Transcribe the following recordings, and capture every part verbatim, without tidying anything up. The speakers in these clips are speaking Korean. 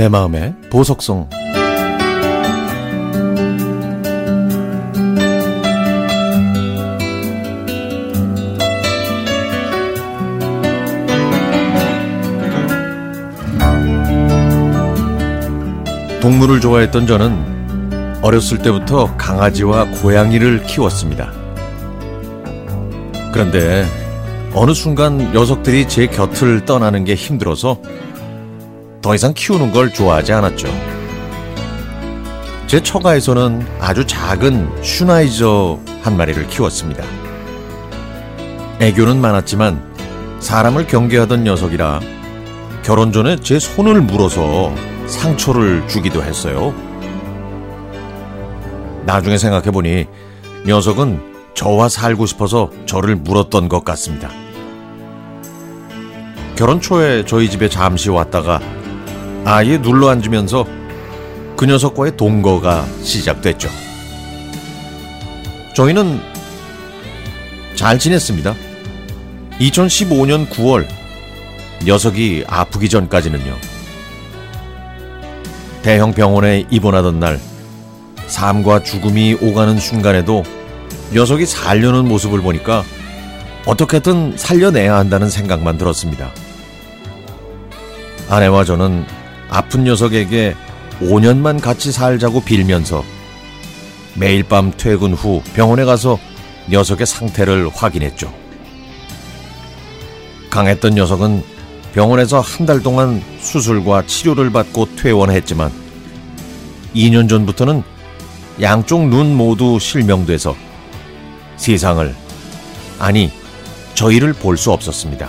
내 마음의 보석성. 동물을 좋아했던 저는 어렸을 때부터 강아지와 고양이를 키웠습니다. 그런데 어느 순간 녀석들이 제 곁을 떠나는 게 힘들어서 더 이상 키우는 걸 좋아하지 않았죠. 제 처가에서는 아주 작은 슈나이저 한 마리를 키웠습니다. 애교는 많았지만 사람을 경계하던 녀석이라 결혼 전에 제 손을 물어서 상처를 주기도 했어요. 나중에 생각해보니 녀석은 저와 살고 싶어서 저를 물었던 것 같습니다. 결혼 초에 저희 집에 잠시 왔다가 아예 눌러앉으면서 그 녀석과의 동거가 시작됐죠. 저희는 잘 지냈습니다. 이천십오년 구월, 녀석이 아프기 전까지는요. 대형 병원에 입원하던 날, 삶과 죽음이 오가는 순간에도 녀석이 살려는 모습을 보니까 어떻게든 살려내야 한다는 생각만 들었습니다. 아내와 저는 아픈 녀석에게 오년만 같이 살자고 빌면서 매일 밤 퇴근 후 병원에 가서 녀석의 상태를 확인했죠. 강했던 녀석은 병원에서 한 달 동안 수술과 치료를 받고 퇴원했지만 이년 전부터는 양쪽 눈 모두 실명돼서 세상을, 아니 저희를 볼 수 없었습니다.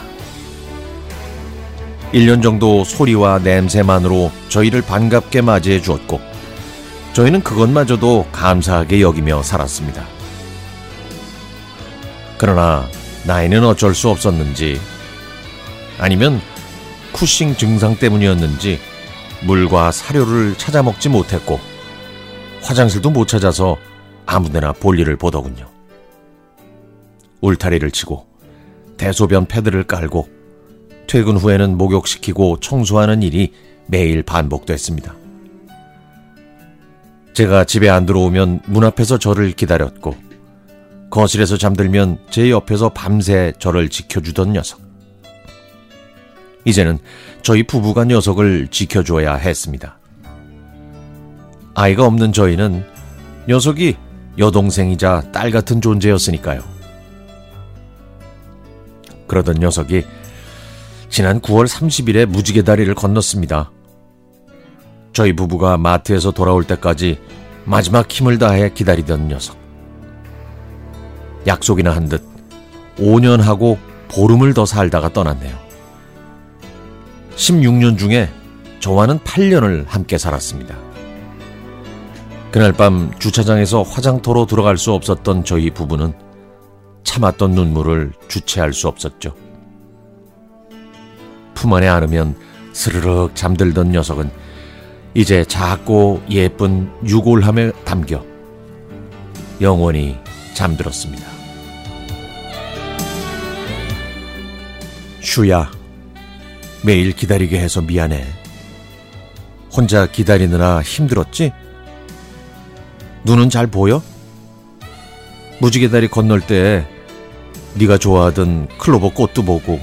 일년 정도 소리와 냄새만으로 저희를 반갑게 맞이해 주었고 저희는 그것마저도 감사하게 여기며 살았습니다. 그러나 나이는 어쩔 수 없었는지, 아니면 쿠싱 증상 때문이었는지 물과 사료를 찾아 먹지 못했고 화장실도 못 찾아서 아무데나 볼일을 보더군요. 울타리를 치고 대소변 패드를 깔고 퇴근 후에는 목욕시키고 청소하는 일이 매일 반복됐습니다. 제가 집에 안 들어오면 문 앞에서 저를 기다렸고 거실에서 잠들면 제 옆에서 밤새 저를 지켜주던 녀석. 이제는 저희 부부가 녀석을 지켜줘야 했습니다. 아이가 없는 저희는 녀석이 여동생이자 딸 같은 존재였으니까요. 그러던 녀석이 지난 구월 삼십일에 무지개 다리를 건넜습니다. 저희 부부가 마트에서 돌아올 때까지 마지막 힘을 다해 기다리던 녀석. 약속이나 한 듯 오년하고 보름을 더 살다가 떠났네요. 십육년 중에 저와는 팔년을 함께 살았습니다. 그날 밤 주차장에서 화장터로 들어갈 수 없었던 저희 부부는 참았던 눈물을 주체할 수 없었죠. 품 안에 안으면 스르륵 잠들던 녀석은 이제 작고 예쁜 유골함에 담겨 영원히 잠들었습니다. 슈야, 매일 기다리게 해서 미안해. 혼자 기다리느라 힘들었지? 눈은 잘 보여? 무지개 다리 건널 때 네가 좋아하던 클로버 꽃도 보고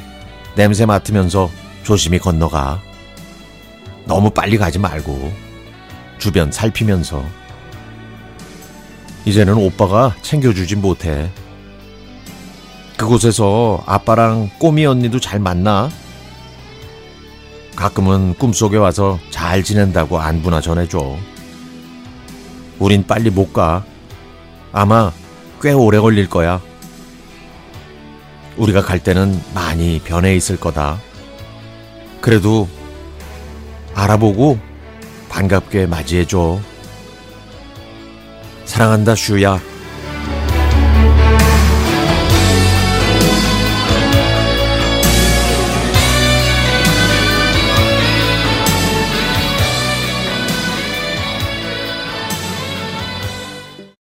냄새 맡으면서 조심히 건너가. 너무 빨리 가지 말고 주변 살피면서. 이제는 오빠가 챙겨주지 못해. 그곳에서 아빠랑 꼬미 언니도 잘 만나. 가끔은 꿈속에 와서 잘 지낸다고 안부나 전해줘. 우린 빨리 못 가. 아마 꽤 오래 걸릴 거야. 우리가 갈 때는 많이 변해 있을 거다. 그래도 알아보고 반갑게 맞이해줘. 사랑한다, 슈야.